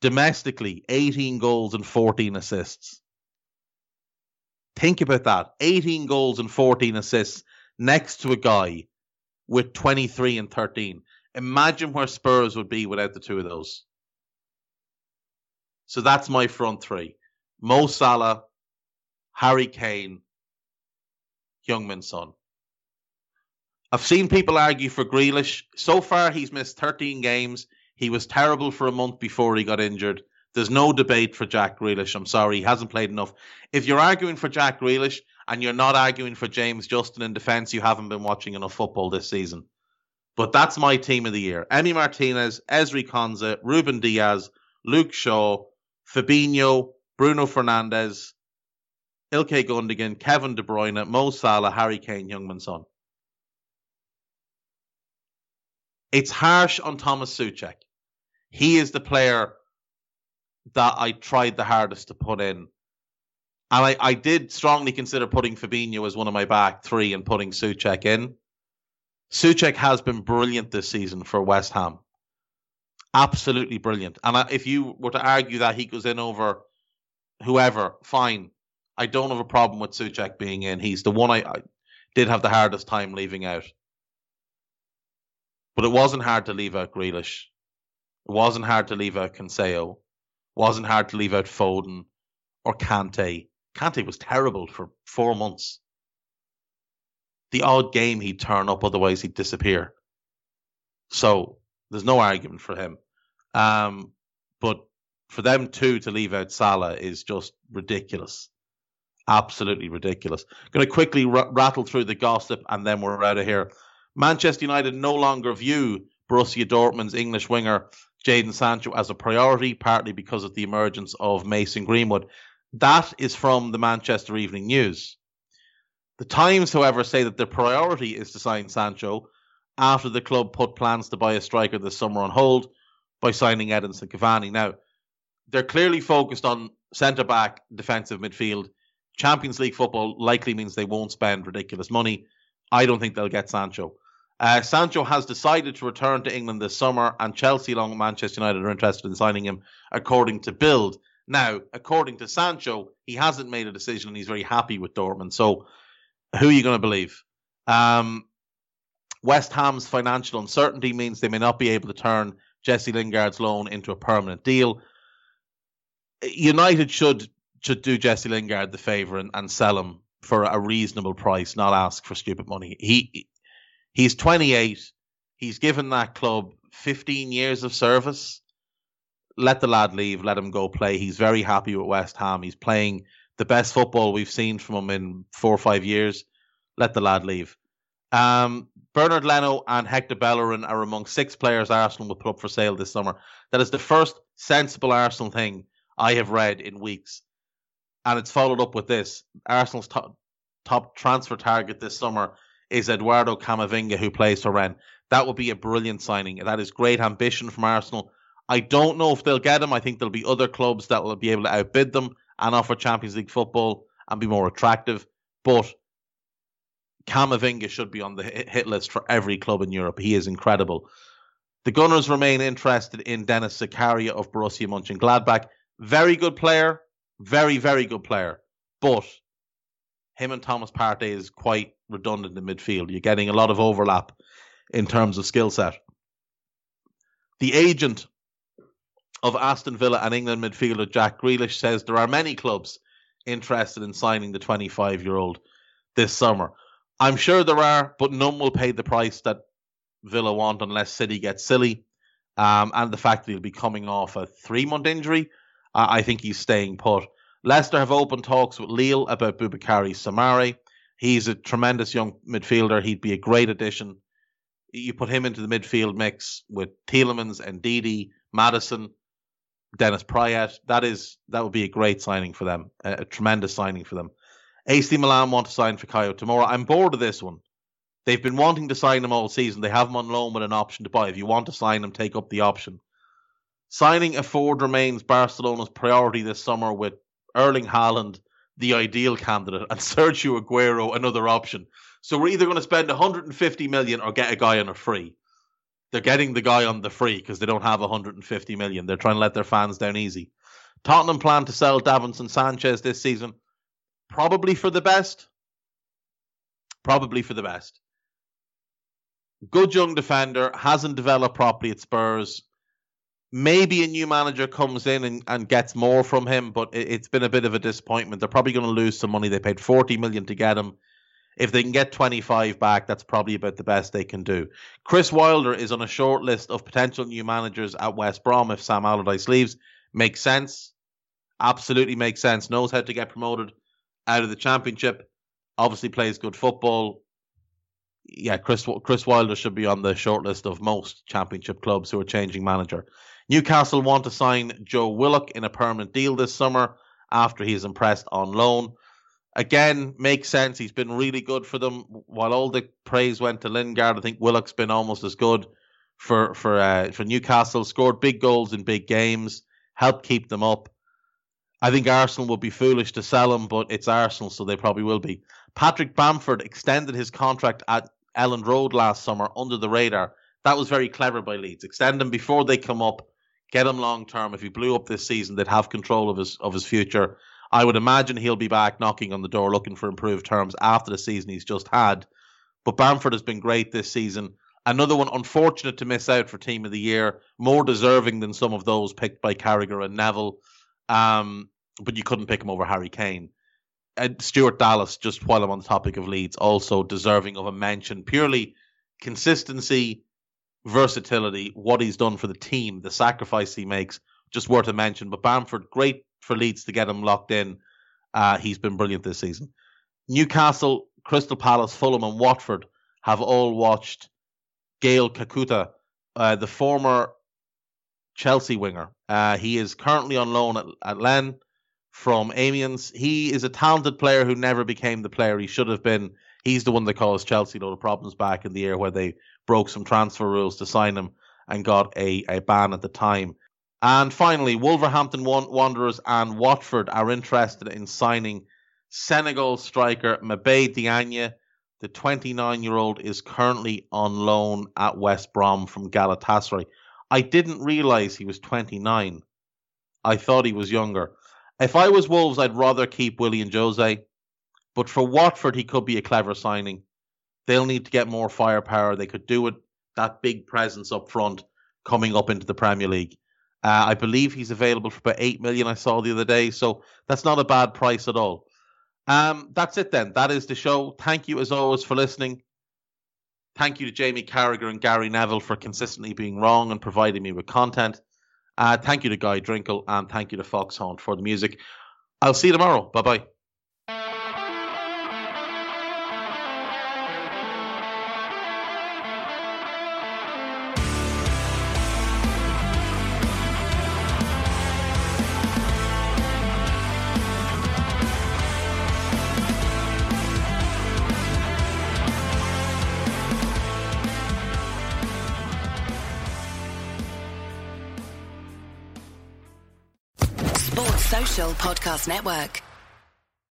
Domestically, eighteen goals and fourteen assists. Think about that. eighteen goals and fourteen assists next to a guy with twenty-three and thirteen. Imagine where Spurs would be without the two of those. So that's my front three. Mo Salah, Harry Kane, Heung-Min Son. I've seen people argue for Grealish. So far, he's missed thirteen games. He was terrible for a month before he got injured. There's no debate for Jack Grealish. I'm sorry, he hasn't played enough. If you're arguing for Jack Grealish and you're not arguing for James Justin in defence, you haven't been watching enough football this season. But that's my team of the year. Emi Martinez, Ezri Konsa, Ruben Diaz, Luke Shaw, Fabinho, Bruno Fernandes, Ilkay Gundogan, Kevin De Bruyne, Mo Salah, Harry Kane, Heung-Min Son. It's harsh on Thomas Souček. He is the player that I tried the hardest to put in. And I, I did strongly consider putting Fabinho as one of my back three and putting Souček in. Souček has been brilliant this season for West Ham. Absolutely brilliant. And if you were to argue that he goes in over whoever, fine. I don't have a problem with Souček being in. He's the one I, I did have the hardest time leaving out. But it wasn't hard to leave out Grealish. It wasn't hard to leave out Cancelo. It wasn't hard to leave out Foden or Kante. Kante was terrible for four months. The odd game he'd turn up, otherwise he'd disappear. So there's no argument for him. Um, but for them two to leave out Salah is just ridiculous. Absolutely ridiculous. Going to quickly r- rattle through the gossip and then we're out of here. Manchester United no longer view Borussia Dortmund's English winger Jadon Sancho as a priority, partly because of the emergence of Mason Greenwood. That is from the Manchester Evening News. The Times, however, say that their priority is to sign Sancho after the club put plans to buy a striker this summer on hold by signing Edinson Cavani. Now, they're clearly focused on centre-back, defensive midfield. Champions League football likely means they won't spend ridiculous money. I don't think they'll get Sancho. Uh, Sancho has decided to return to England this summer, and Chelsea along with Manchester United are interested in signing him, according to Bild. Now, according to Sancho, he hasn't made a decision, and he's very happy with Dortmund. So, who are you going to believe? Um, West Ham's financial uncertainty means they may not be able to turn Jesse Lingard's loan into a permanent deal. United should should do Jesse Lingard the favour and, and sell him for a reasonable price, not ask for stupid money. He he's twenty-eight. He's given that club fifteen years of service. Let the lad leave. Let him go play. He's very happy with West Ham. He's playing the best football we've seen from him in four or five years. Let the lad leave. Um, Bernard Leno and Hector Bellerin are among six players Arsenal will put up for sale this summer. That is the first sensible Arsenal thing I have read in weeks. And it's followed up with this. Arsenal's top, top transfer target this summer is Eduardo Camavinga, who plays for Rennes. That would be a brilliant signing. That is great ambition from Arsenal. I don't know if they'll get him. I think there'll be other clubs that will be able to outbid them and offer Champions League football and be more attractive. But Camavinga should be on the hit list for every club in Europe. He is incredible. The Gunners remain interested in Dennis Zakaria of Borussia Mönchengladbach. Very good player. Very, very good player. But him and Thomas Partey is quite redundant in midfield. You're getting a lot of overlap in terms of skill set. The agent of Aston Villa and England midfielder Jack Grealish says there are many clubs interested in signing the twenty-five-year-old this summer. I'm sure there are, but none will pay the price that Villa want unless City gets silly. Um, and the fact that he'll be coming off a three-month injury, I think he's staying put. Leicester have opened talks with Lille about Boubakary Samari. He's a tremendous young midfielder. He'd be a great addition. You put him into the midfield mix with Tielemans, Ndidi, Maddison, Dennis Pryet. That is that would be a great signing for them, a, a tremendous signing for them. A C Milan want to sign Fikayo Tomori. I'm bored of this one. They've been wanting to sign him all season. They have him on loan with an option to buy. If you want to sign him, take up the option. Signing a forward remains Barcelona's priority this summer, with Erling Haaland the ideal candidate and Sergio Aguero another option. So we're either going to spend one hundred fifty million or get a guy on a free. They're getting the guy on the free because they don't have one hundred fifty million. They're trying to let their fans down easy. Tottenham plan to sell Davinson Sanchez this season. Probably for the best. Probably for the best. Good young defender, hasn't developed properly at Spurs. Maybe a new manager comes in and, and gets more from him, but it, it's been a bit of a disappointment. They're probably going to lose some money. They paid forty million to get him. If they can get twenty-five back, that's probably about the best they can do. Chris Wilder is on a short list of potential new managers at West Brom if Sam Allardyce leaves. Makes sense. Absolutely makes sense. Knows how to get promoted out of the Championship. Obviously plays good football. Yeah, Chris Chris Wilder should be on the short list of most Championship clubs who are changing manager. Newcastle want to sign Joe Willock in a permanent deal this summer after he's impressed on loan. Again, makes sense. He's been really good for them. While all the praise went to Lingard, I think Willock's been almost as good for for uh, for Newcastle. Scored big goals in big games. Helped keep them up. I think Arsenal would be foolish to sell him, but it's Arsenal, so they probably will be. Patrick Bamford extended his contract at Elland Road last summer under the radar. That was very clever by Leeds. Extend him before they come up. Get him long term. If he blew up this season, they'd have control of his of his future. I would imagine he'll be back knocking on the door looking for improved terms after the season he's just had. But Bamford has been great this season. Another one unfortunate to miss out for Team of the Year. More deserving than some of those picked by Carragher and Neville. Um, but you couldn't pick him over Harry Kane. And Stuart Dallas, just while I'm on the topic of Leeds, also deserving of a mention. Purely consistency, versatility, what he's done for the team, the sacrifice he makes, just worth a mention. But Bamford, great for Leeds to get him locked in. Uh, he's been brilliant this season. Newcastle, Crystal Palace, Fulham and Watford have all watched Gael Kakuta, uh, the former Chelsea winger. Uh, he is currently on loan at, at Lens from Amiens. He is a talented player who never became the player he should have been. He's the one that caused Chelsea a lot of problems back in the year where they broke some transfer rules to sign him and got a, a ban at the time. And finally, Wolverhampton Wanderers and Watford are interested in signing Senegal striker Mbaye Diagne. The twenty-nine-year-old is currently on loan at West Brom from Galatasaray. I didn't realise he was twenty-nine. I thought he was younger. If I was Wolves, I'd rather keep Willian Jose. But for Watford, he could be a clever signing. They'll need to get more firepower. They could do it. That big presence up front coming up into the Premier League. Uh, I believe he's available for about eight million dollars I saw the other day. So that's not a bad price at all. Um, that's it then. That is the show. Thank you as always for listening. Thank you to Jamie Carragher and Gary Neville for consistently being wrong and providing me with content. Uh, thank you to Guy Drinkle and thank you to Foxhound for the music. I'll see you tomorrow. Bye-bye. Podcast Network.